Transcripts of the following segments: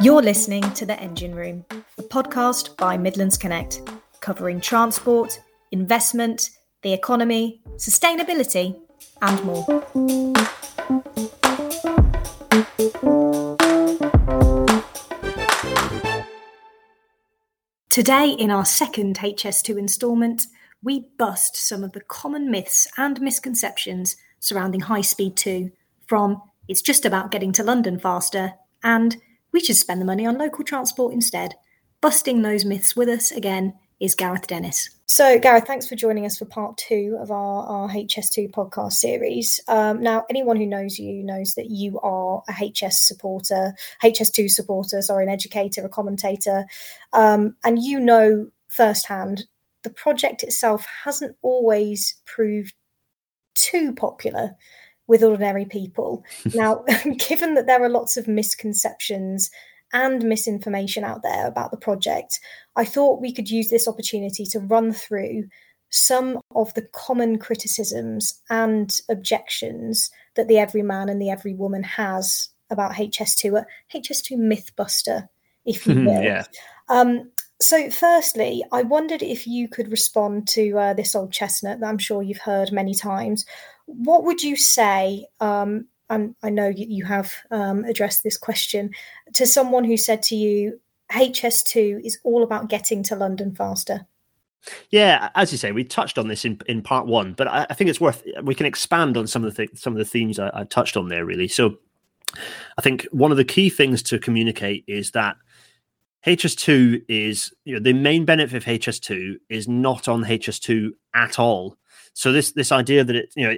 You're listening to The Engine Room, a podcast by Midlands Connect, covering transport, investment, the economy, sustainability, and more. Today, in our second HS2 instalment, we bust some of the common myths and misconceptions surrounding High Speed 2, from it's just about getting to London faster and we should spend the money on local transport instead. Busting those myths with us again is Gareth Dennis. So, Gareth, thanks for joining us for part two of our HS2 podcast series. Now, anyone who knows you knows that you are a HS2 supporter, an educator, a commentator, and you know firsthand the project itself hasn't always proved too popular with ordinary people. Now, given that there are lots of misconceptions and misinformation out there about the project, I thought we could use this opportunity to run through some of the common criticisms and objections that the everyman and the everywoman has about HS2, a HS2 mythbuster, if you will. Yeah. So firstly, I wondered if you could respond to this old chestnut that I'm sure you've heard many times. What would you say, and I know you have addressed this question, to someone who said to you, HS2 is all about getting to London faster? Yeah, as you say, we touched on this in part one, but I think it's worth, we can expand on some of the themes I touched on there, really. So I think one of the key things to communicate is that HS2 is, you know, the main benefit of HS2 is not on HS2 at all. So this idea that it, you know,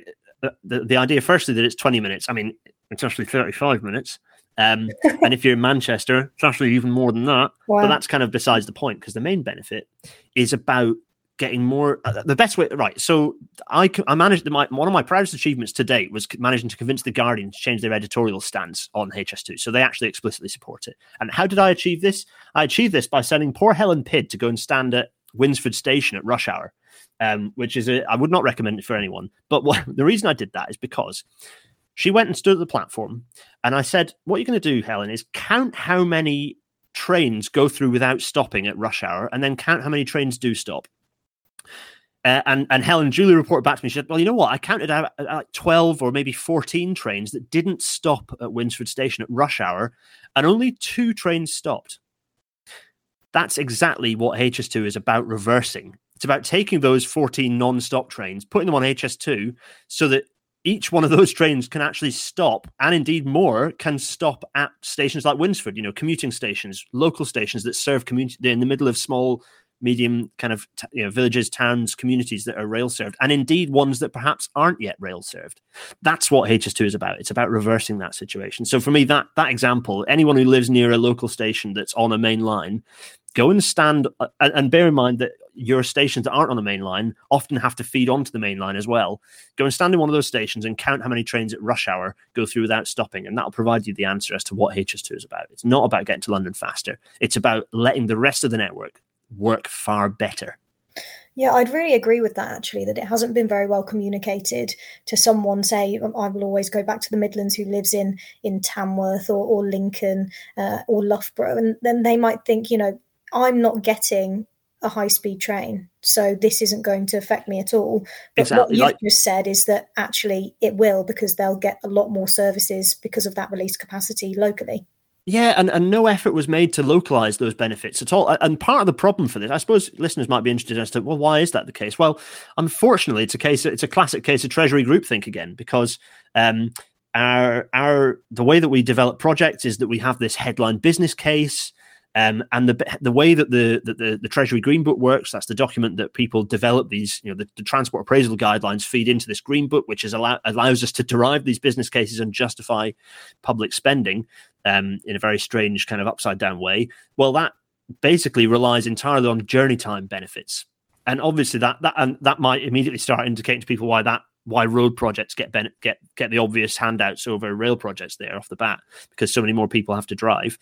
the idea firstly that it's 20 minutes, I mean, it's actually 35 minutes. And if you're in Manchester, it's actually even more than that. Wow. But that's kind of besides the point, because the main benefit is about getting more, the best way, right? So I managed, one of my proudest achievements to date was managing to convince the Guardian to change their editorial stance on HS2. So they actually explicitly support it. And how did I achieve this? I achieved this by sending poor Helen Pidd to go and stand at Winsford Station at rush hour, which is, I would not recommend it for anyone. But the reason I did that is because she went and stood at the platform and I said, what you're going to do, Helen, is count how many trains go through without stopping at rush hour and then count how many trains do stop. And Helen duly reported back to me, she said, well, you know what? I counted out like 12 or maybe 14 trains that didn't stop at Winsford Station at rush hour, and only 2 trains stopped. That's exactly what HS2 is about reversing. It's about taking those 14 non-stop trains, putting them on HS2 so that each one of those trains can actually stop, and indeed more can stop at stations like Winsford, you know, commuting stations, local stations that serve community. They're in the middle of small, medium kind of villages, towns, communities that are rail served, and indeed ones that perhaps aren't yet rail served. That's what HS2 is about. It's about reversing that situation. So for me, that example, anyone who lives near a local station that's on a main line, go and stand, and bear in mind that your stations that aren't on the main line often have to feed onto the main line as well. Go and stand in one of those stations and count how many trains at rush hour go through without stopping, and that'll provide you the answer as to what HS2 is about. It's not about getting to London faster. It's about letting the rest of the network work far better. Yeah, I'd really agree with that, actually, that it hasn't been very well communicated to someone, say, I will always go back to the Midlands, who lives in Tamworth or Lincoln or Loughborough, and then they might think, you know, I'm not getting a high-speed train, so this isn't going to affect me at all. But exactly. What you've just said is that actually it will, because they'll get a lot more services because of that release capacity locally. Yeah, and no effort was made to localise those benefits at all. And part of the problem for this, I suppose listeners might be interested as to, well, why is that the case? Well, unfortunately, it's a classic case of Treasury groupthink again, because the way that we develop projects is that we have this headline business case, and the way that the Treasury Green Book works, that's the document that people develop these, you know, the transport appraisal guidelines feed into this Green Book, which is allows us to derive these business cases and justify public spending in a very strange kind of upside down way. Well, that basically relies entirely on journey time benefits. And obviously that might immediately start indicating to people why road projects get the obvious handouts over rail projects there off the bat, because so many more people have to drive.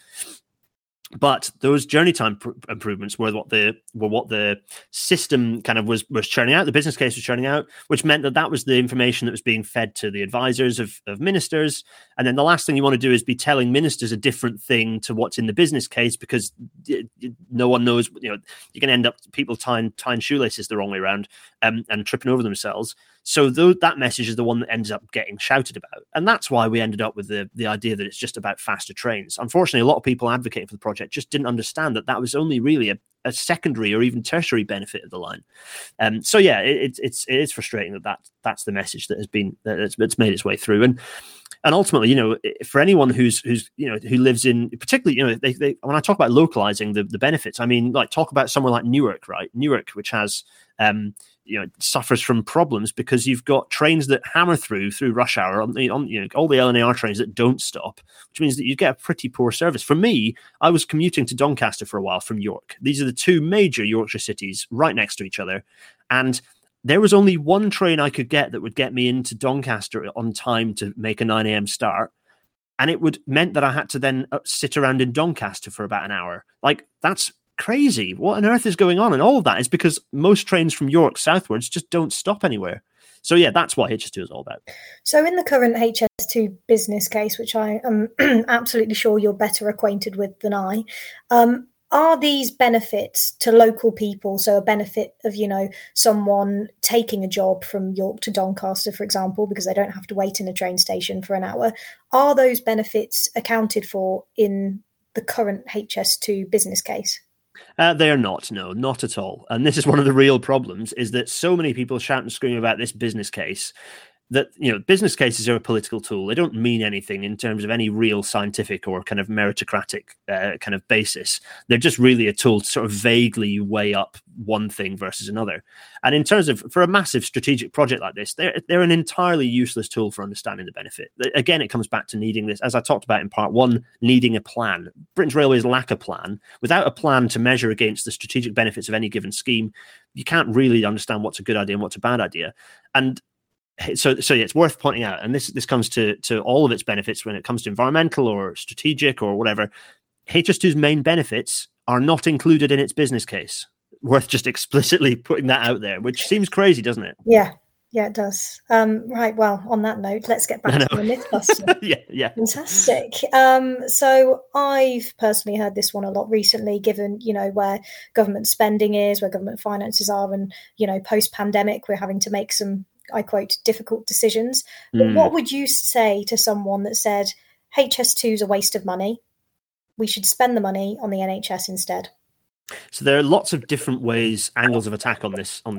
But those journey time improvements were what the system kind of was churning out. The business case was churning out, which meant that was the information that was being fed to the advisors of ministers. And then the last thing you want to do is be telling ministers a different thing to what's in the business case, because no one knows. You know, you're going to end up people tying shoelaces the wrong way around and tripping over themselves. So that message is the one that ends up getting shouted about. And that's why we ended up with the idea that it's just about faster trains. Unfortunately, a lot of people advocating for the project just didn't understand that was only really a secondary or even tertiary benefit of the line. So, yeah, it is frustrating that's the message that has been that's made its way through. And ultimately, you know, for anyone who lives in, particularly, you know, they when I talk about localizing the benefits, I mean, like, talk about somewhere like Newark, right? Newark, which has, you know, suffers from problems because you've got trains that hammer through rush hour on you know, all the LNER trains that don't stop, which means that you get a pretty poor service. For me, I was commuting to Doncaster for a while from York. These are the two major Yorkshire cities right next to each other, and there was only one train I could get that would get me into Doncaster on time to make a 9 a.m. start. And it meant that I had to then sit around in Doncaster for about an hour. Like, that's crazy. What on earth is going on? And all of that is because most trains from York southwards just don't stop anywhere. So, yeah, that's what HS2 is all about. So in the current HS2 business case, which I am absolutely sure you're better acquainted with than I, are these benefits to local people, so a benefit of, you know, someone taking a job from York to Doncaster, for example, because they don't have to wait in a train station for an hour, are those benefits accounted for in the current HS2 business case? They are not, no, not at all. And this is one of the real problems, is that so many people shout and scream about this business case that, you know, business cases are a political tool. They don't mean anything in terms of any real scientific or kind of meritocratic kind of basis. They're just really a tool to sort of vaguely weigh up one thing versus another. And in terms of, for a massive strategic project like this, they're an entirely useless tool for understanding the benefit. Again, it comes back to needing this, as I talked about in part one, needing a plan. Britain's railways lack a plan. Without a plan to measure against the strategic benefits of any given scheme, you can't really understand what's a good idea and what's a bad idea. And so yeah, it's worth pointing out, and this comes to all of its benefits when it comes to environmental or strategic or whatever. HS2's main benefits are not included in its business case. Worth just explicitly putting that out there, which seems crazy, doesn't it? Yeah, it does. Right, well, on that note, let's get back to the Mythbuster. yeah. Fantastic. So I've personally heard this one a lot recently, given, you know, where government spending is, where government finances are, and, you know, post-pandemic, we're having to make some, I quote, difficult decisions. But what would you say to someone that said, HS2 is a waste of money, we should spend the money on the NHS instead? So there are lots of different ways, angles of attack on this, and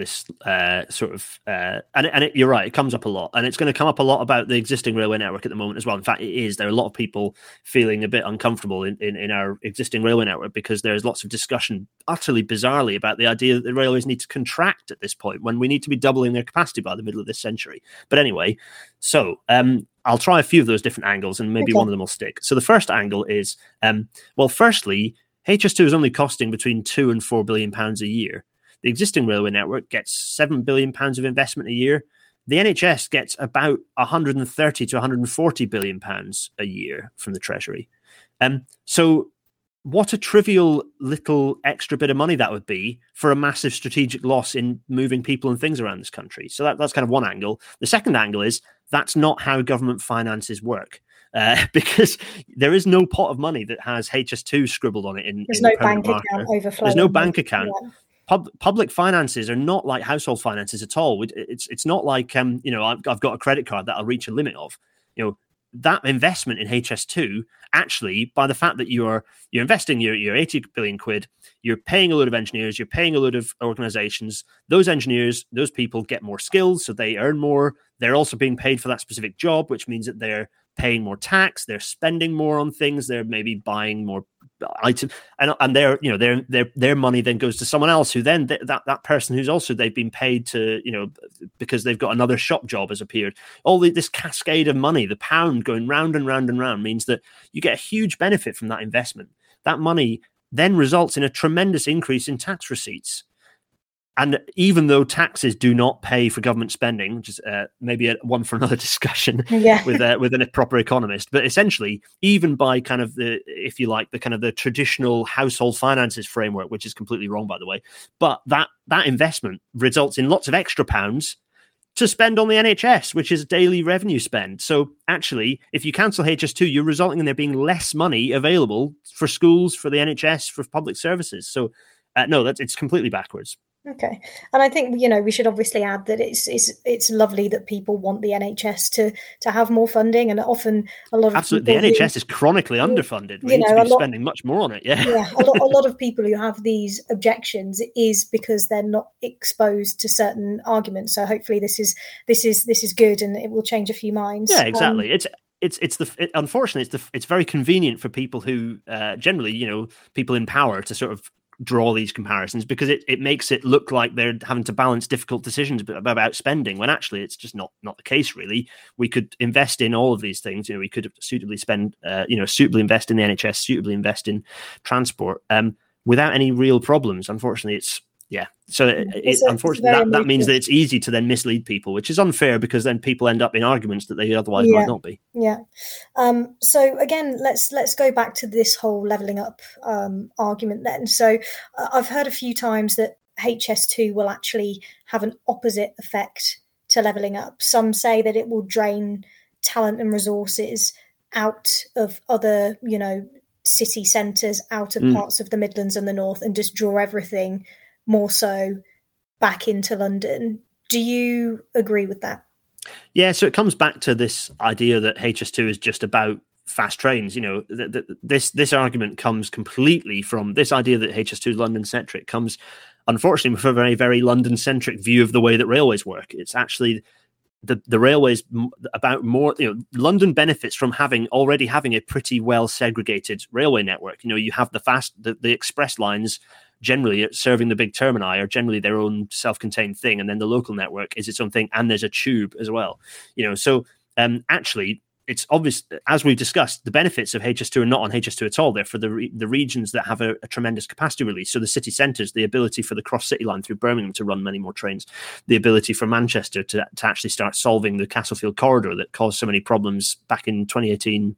you're right, it comes up a lot, and it's going to come up a lot about the existing railway network at the moment as well. In fact, it is. There are a lot of people feeling a bit uncomfortable in our existing railway network, because there is lots of discussion, utterly bizarrely, about the idea that the railways need to contract at this point, when we need to be doubling their capacity by the middle of this century. But anyway, so I'll try a few of those different angles, and maybe one of them will stick. So the first angle is, firstly, HS2 is only costing between £2 and £4 billion a year. The existing railway network gets £7 billion of investment a year. The NHS gets about £130 to £140 billion a year from the Treasury. So what a trivial little extra bit of money that would be for a massive strategic loss in moving people and things around this country. So that's kind of one angle. The second angle is that's not how government finances work. Because there is no pot of money that has HS2 scribbled on it. There's no bank account. Yeah. Public finances are not like household finances at all. It's not like, you know, I've got a credit card that I'll reach a limit of. You know, that investment in HS2, actually, by the fact that you're investing your 80 billion quid, you're paying a load of engineers, you're paying a load of organizations. Those engineers, those people get more skills, so they earn more. They're also being paid for that specific job, which means that they're paying more tax, they're spending more on things, they're maybe buying more items, and their, you know, their money then goes to someone else, who then that person who's also, they've been paid to, you know, because they've got another shop job has appeared. This cascade of money, the pound going round and round and round, means that you get a huge benefit from that investment. That money then results in a tremendous increase in tax receipts. And even though taxes do not pay for government spending, which is maybe one for another discussion with a proper economist, but essentially, even by kind of the, if you like, the kind of the traditional household finances framework, which is completely wrong, by the way, but that investment results in lots of extra pounds to spend on the NHS, which is daily revenue spend. So actually, if you cancel HS2, you're resulting in there being less money available for schools, for the NHS, for public services. So no, it's completely backwards. Okay. And I think, you know, we should obviously add that it's lovely that people want the NHS to have more funding, and often a lot of absolutely people, the NHS is chronically underfunded. We need to be spending much more on it. Yeah. A lot of people who have these objections is because they're not exposed to certain arguments. So hopefully this is good, and it will change a few minds. Yeah, exactly. Unfortunately it's very convenient for people who generally, you know, people in power to sort of draw these comparisons, because it makes it look like they're having to balance difficult decisions about spending, when actually it's just not the case, really. We could invest in all of these things. You know, we could suitably spend, suitably invest in the NHS, suitably invest in transport without any real problems. Unfortunately, that means that it's easy to then mislead people, which is unfair, because then people end up in arguments that they otherwise might not be. Yeah. So again, let's go back to this whole levelling up argument then. So I've heard a few times that HS2 will actually have an opposite effect to levelling up. Some say that it will drain talent and resources out of other, you know, city centres, out of parts of the Midlands and the North, and just draw everything more so back into London. Do you agree with that? Yeah, so it comes back to this idea that HS2 is just about fast trains. You know, this argument comes completely from this idea that HS2 is London-centric, comes, unfortunately, from a very, very London-centric view of the way that railways work. It's actually the railways about more, you know, London benefits from already having a pretty well segregated railway network. You know, you have the express lines generally serving the big termini, are generally their own self-contained thing, and then the local network is its own thing, and there's a tube as well. You know, so actually, it's obvious, as we've discussed, the benefits of HS2 are not on HS2 at all. They're for the regions that have a tremendous capacity release. So the city centres, the ability for the cross-city line through Birmingham to run many more trains, the ability for Manchester to actually start solving the Castlefield corridor that caused so many problems back in 2018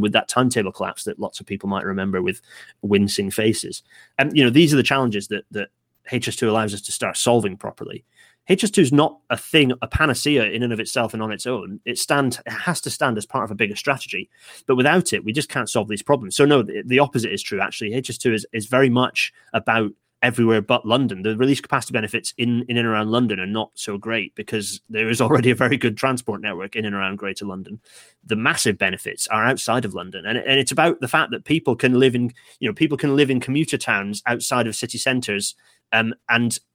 with that timetable collapse that lots of people might remember with wincing faces. And, you know, these are the challenges that HS2 allows us to start solving properly. HS2 is not a thing, a panacea in and of itself and on its own. It has to stand as part of a bigger strategy. But without it, we just can't solve these problems. So no, the opposite is true, actually. HS2 is very much about everywhere but London. The release capacity benefits in and around London are not so great, because there is already a very good transport network in and around Greater London. The massive benefits are outside of London, and it's about the fact that people can live in, you know, people can live in commuter towns outside of city centres, and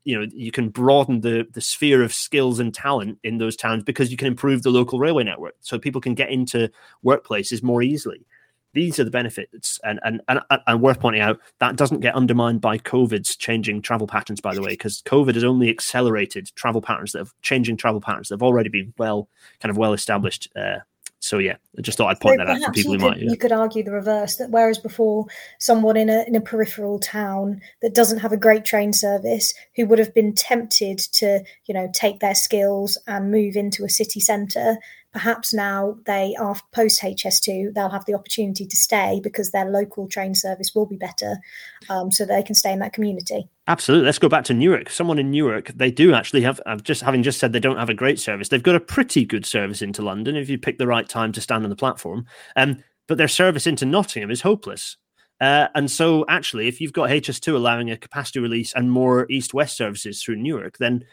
you know, you can broaden the sphere of skills and talent in those towns because you can improve the local railway network, so people can get into workplaces more easily. These are the benefits, and worth pointing out, that doesn't get undermined by COVID's changing travel patterns, by the way, because COVID has only accelerated travel patterns that have already been well established. So yeah, I just thought I'd point that out for people who might. You could argue the reverse, that whereas before someone in a peripheral town that doesn't have a great train service, who would have been tempted to, you know, take their skills and move into a city centre, perhaps now they are post HS2, they'll have the opportunity to stay because their local train service will be better, so they can stay in that community. Absolutely. Let's go back to Newark. Someone in Newark, they do actually have, having just said they don't have a great service, they've got a pretty good service into London if you pick the right time to stand on the platform. But their service into Nottingham is hopeless. And so actually, if you've got HS2 allowing a capacity release and more east-west services through Newark, then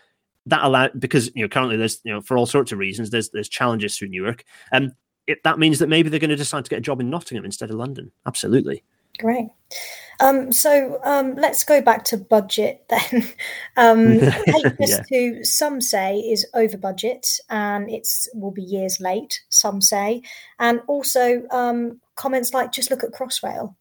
that allowed, because, you know, currently there's, you know, for all sorts of reasons, there's challenges through Newark. That means that maybe they're going to decide to get a job in Nottingham instead of London. Absolutely. Great. So let's go back to budget then. HS2, some say, is over budget and will be years late, some say. And also comments like, just look at Crossrail.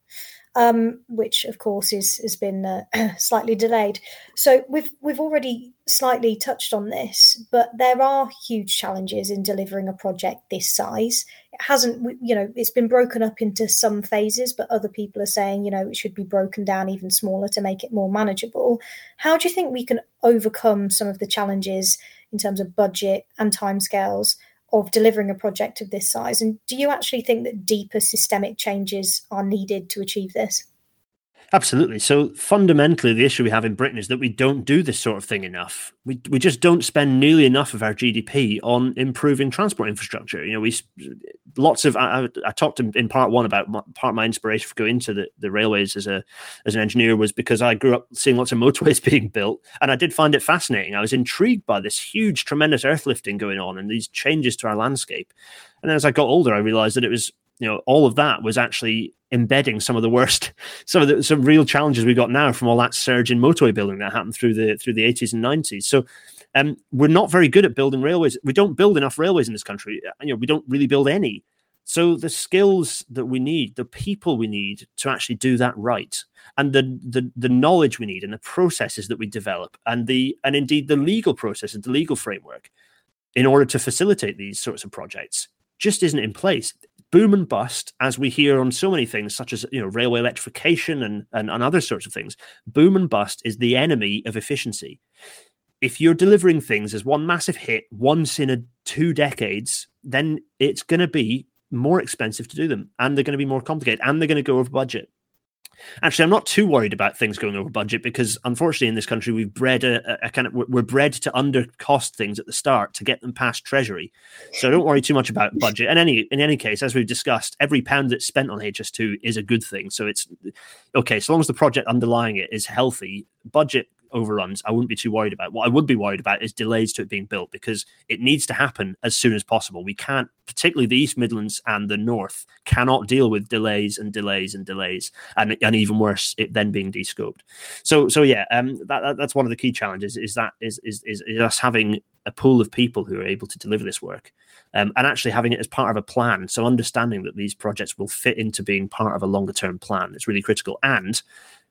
which of course has been slightly delayed. So we've already slightly touched on this, but there are huge challenges in delivering a project this size. It hasn't, you know, it's been broken up into some phases, but other people are saying, you know, it should be broken down even smaller to make it more manageable. How do you think we can overcome some of the challenges in terms of budget and timescales of delivering a project of this size? And do you actually think that deeper systemic changes are needed to achieve this? Absolutely. So fundamentally, the issue we have in Britain is that we don't do this sort of thing enough. We just don't spend nearly enough of our GDP on improving transport infrastructure. You know, I talked in part one about part of my inspiration for going into the railways as an engineer was because I grew up seeing lots of motorways being built, and I did find it fascinating. I was intrigued by this huge, tremendous earthlifting going on and these changes to our landscape. And then as I got older, I realized that it was, you know, all of that was actually embedding some real challenges we got now from all that surge in motorway building that happened through the 80s and 90s. So we're not very good at building railways. We don't build enough railways in this country. You know, we don't really build any. So the skills that we need, the people we need to actually do that right, and the knowledge we need, and the processes that we develop, and indeed the legal processes, the legal framework, in order to facilitate these sorts of projects, just isn't in place. Boom and bust, as we hear on so many things, such as, you know, railway electrification and other sorts of things. Boom and bust is the enemy of efficiency. If you're delivering things as one massive hit once in two decades, then it's going to be more expensive to do them, and they're going to be more complicated, and they're going to go over budget. Actually, I'm not too worried about things going over budget because, unfortunately, in this country, we've bred we're bred to undercost things at the start to get them past Treasury. So don't worry too much about budget. And in any case, as we've discussed, every pound that's spent on HS2 is a good thing. So it's okay so long as the project underlying it is healthy. Budget overruns, I wouldn't be too worried about. What I would be worried about is delays to it being built, because it needs to happen as soon as possible. We can't, particularly the East Midlands and the North, cannot deal with delays, and even worse, it then being de-scoped. So yeah, that's one of the key challenges is us having a pool of people who are able to deliver this work, and actually having it as part of a plan. So understanding that these projects will fit into being part of a longer-term plan is really critical. And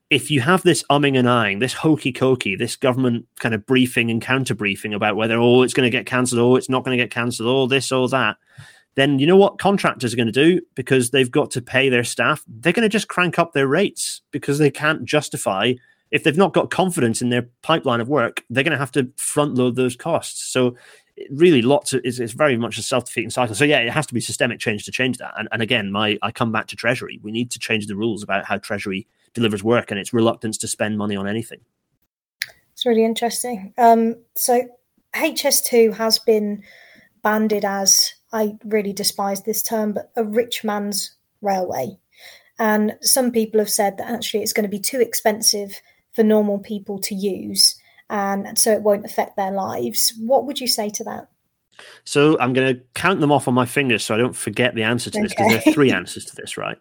if you have this umming and ahhing, this hokey-cokey, this government kind of briefing and counter-briefing about whether, oh, it's going to get cancelled, oh, it's not going to get cancelled, oh, this, or that, then you know what contractors are going to do, because they've got to pay their staff. They're going to just crank up their rates because they can't justify, if they've not got confidence in their pipeline of work, they're going to have to front-load those costs. So really it's very much a self-defeating cycle. So yeah, it has to be systemic change to change that. And again, I come back to Treasury. We need to change the rules about how Treasury delivers work and its reluctance to spend money on anything. It's really interesting. So HS2 has been banded as, I really despise this term, but a rich man's railway. And some people have said that actually it's going to be too expensive for normal people to use, and so it won't affect their lives. What would you say to that? So I'm going to count them off on my fingers so I don't forget the answer to this, because there are three answers to this, right?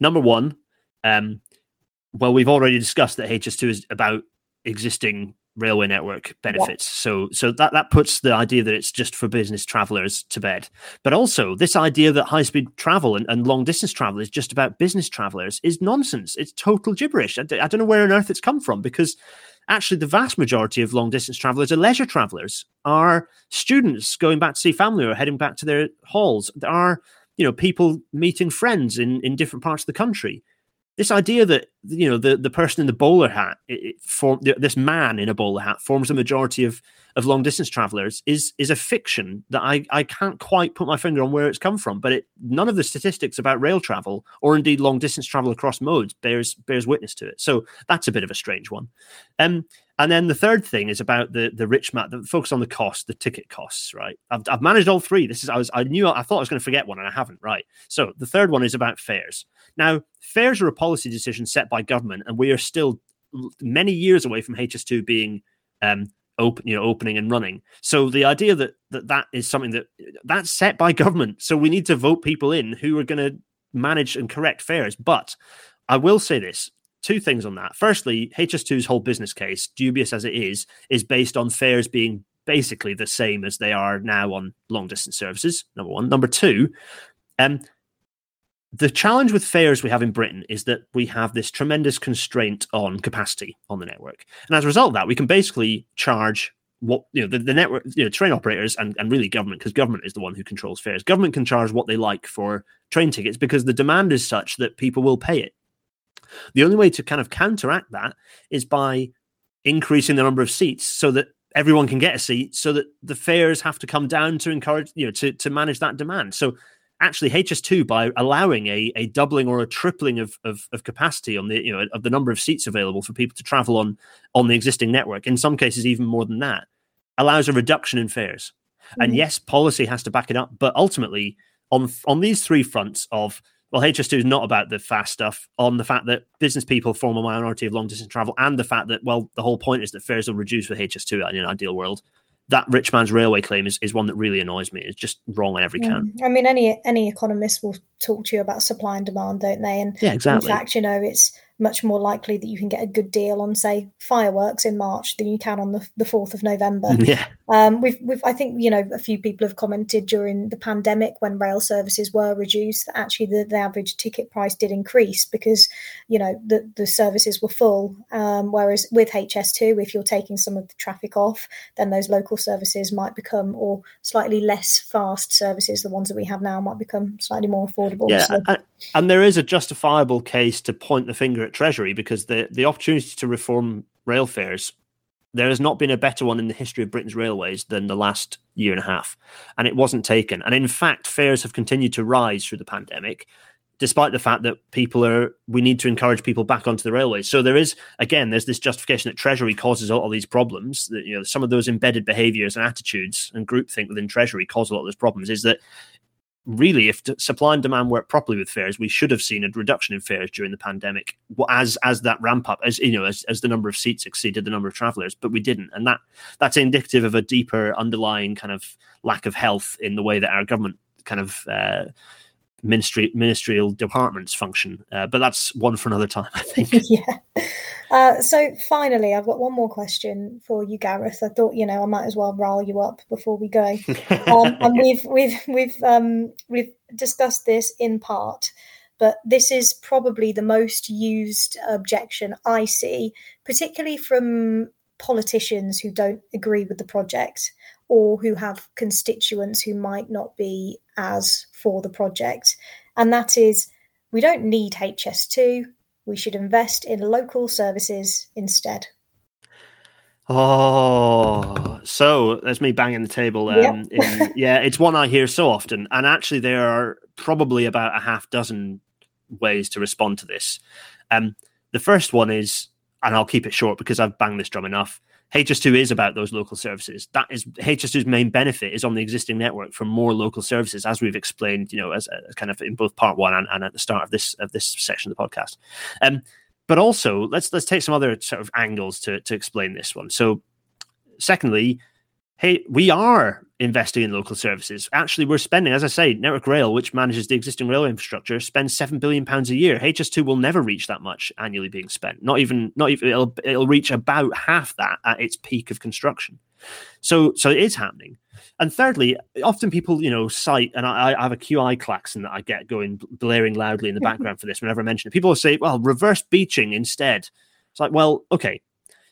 Number one, well, we've already discussed that HS2 is about existing railway network benefits. Yeah. So that puts the idea that it's just for business travellers to bed. But also, this idea that high-speed travel and long-distance travel is just about business travellers is nonsense. It's total gibberish. I don't know where on earth it's come from, because actually the vast majority of long-distance travellers are leisure travellers, are students going back to see family or heading back to their halls. There are, you know, people meeting friends in different parts of the country. This idea that, you know, the person in the bowler hat, this man in a bowler hat forms the majority of long-distance travellers is a fiction that I can't quite put my finger on where it's come from. But none of the statistics about rail travel, or indeed long-distance travel across modes, bears witness to it. So that's a bit of a strange one. And then the third thing is about the rich man, the focus on the cost, the ticket costs, right? I've managed all three. I thought I was going to forget one, and I haven't, right? So the third one is about fares. Now, fares are a policy decision set by government, and we are still many years away from HS2 being opening and running. So the idea that is something that's set by government. So we need to vote people in who are going to manage and correct fares. But I will say this. Two things on that. Firstly, HS2's whole business case, dubious as it is based on fares being basically the same as they are now on long-distance services, number one. Number two, The challenge with fares we have in Britain is that we have this tremendous constraint on capacity on the network. And as a result of that, we can basically charge what, you know, the network, you know, train operators and really government, because government is the one who controls fares. Government can charge what they like for train tickets because the demand is such that people will pay it. The only way to kind of counteract that is by increasing the number of seats so that everyone can get a seat, so that the fares have to come down to encourage, you know, to manage that demand. So actually HS2, by allowing a doubling or a tripling of capacity on the, you know, of the number of seats available for people to travel on the existing network, in some cases even more than that, allows a reduction in fares. Mm-hmm. And yes, policy has to back it up, but ultimately on these three fronts of, well, HS2 is not about the fast stuff, on the fact that business people form a minority of long-distance travel, and the fact that, well, the whole point is that fares will reduce with HS2 in an ideal world. That rich man's railway claim is one that really annoys me. It's just wrong on every count. I mean, any economist will talk to you about supply and demand, don't they? And yeah, exactly. In fact, you know, it's much more likely that you can get a good deal on, say, fireworks in March than you can on the 4th of November. Yeah. I think, you know, a few people have commented during the pandemic when rail services were reduced that actually the average ticket price did increase because, you know, the services were full. Whereas with HS2, if you're taking some of the traffic off, then those local services might become, or slightly less fast services, the ones that we have now, might become slightly more affordable. Yeah, so. And there is a justifiable case to point the finger at Treasury, because the opportunity to reform rail fares, there has not been a better one in the history of Britain's railways than the last year and a half, and it wasn't taken. And in fact, fares have continued to rise through the pandemic, despite the fact that we need to encourage people back onto the railways. So there is, again, there's this justification that Treasury causes all these problems, that, you know, some of those embedded behaviours and attitudes and groupthink within Treasury cause a lot of those problems, is that really, if supply and demand work properly with fares, we should have seen a reduction in fares during the pandemic as that ramp up, as, you know, as the number of seats exceeded the number of travellers, but we didn't. And that's indicative of a deeper underlying kind of lack of health in the way that our government kind of ministerial departments function. But that's one for another time, I think. Yeah. So finally, I've got one more question for you, Gareth. I thought, you know, I might as well rile you up before we go. And we've discussed this in part, but this is probably the most used objection I see, particularly from politicians who don't agree with the project or who have constituents who might not be as for the project. And that is, we don't need HS2. We should invest in local services instead. Oh, so that's me banging the table. Yep. Yeah, it's one I hear so often. And actually, there are probably about a half dozen ways to respond to this. The first one is, and I'll keep it short because I've banged this drum enough, HS2 is about those local services. That is HS2's main benefit, is on the existing network for more local services, as we've explained, you know, as kind of in both part one and at the start of this section of the podcast. But also, let's take some other sort of angles to explain this one. So, secondly, hey, we are investing in local services. Actually, we're spending, as I say, Network Rail, which manages the existing rail infrastructure, spends £7 billion a year. HS2 will never reach that much annually being spent. Not even it'll reach about half that at its peak of construction. So it is happening. And thirdly, often people, you know, cite, and I have a QI klaxon that I get going blaring loudly in the background for this whenever I mention it. People will say, well, reverse beaching instead. It's like, well, okay.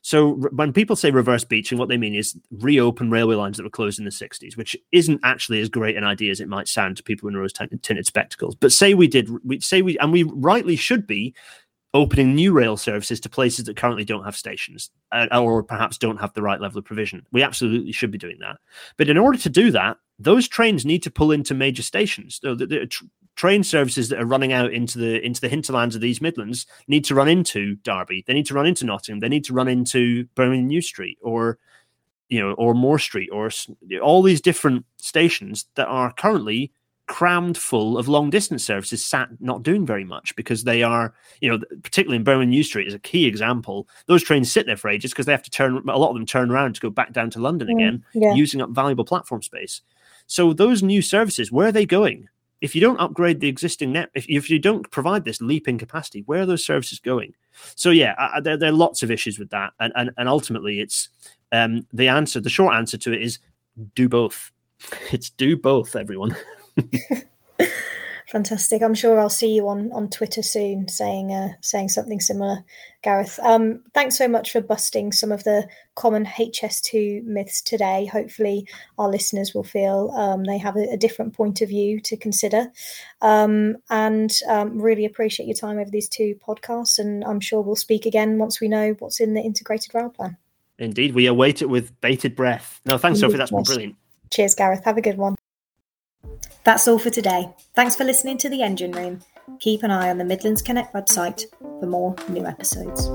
So when people say reverse beaching, what they mean is reopen railway lines that were closed in the 60s, which isn't actually as great an idea as it might sound to people in rose-tinted spectacles. But we rightly should be opening new rail services to places that currently don't have stations or perhaps don't have the right level of provision. We absolutely should be doing that. But in order to do that, those trains need to pull into major stations. So train services that are running out into the hinterlands of these Midlands need to run into Derby. They need to run into Nottingham. They need to run into Birmingham New Street or Moor Street, or all these different stations that are currently crammed full of long distance services sat not doing very much because they are, you know, particularly in Birmingham New Street is a key example. Those trains sit there for ages because they have to turn around to go back down to London again, using up valuable platform space. So those new services, where are they going? If you don't upgrade the existing net, if you don't provide this leap in capacity, where are those services going? So yeah, there are lots of issues with that, and ultimately, it's the answer. The short answer to it is do both. It's do both, everyone. Fantastic. I'm sure I'll see you on Twitter soon saying something similar, Gareth. Thanks so much for busting some of the common HS2 myths today. Hopefully our listeners will feel they have a different point of view to consider, and really appreciate your time over these two podcasts, and I'm sure we'll speak again once we know what's in the integrated rail plan. Indeed, we await it with bated breath. No, thanks, Sophie. That's been brilliant. Cheers, Gareth. Have a good one. That's all for today. Thanks for listening to The Engine Room. Keep an eye on the Midlands Connect website for more new episodes.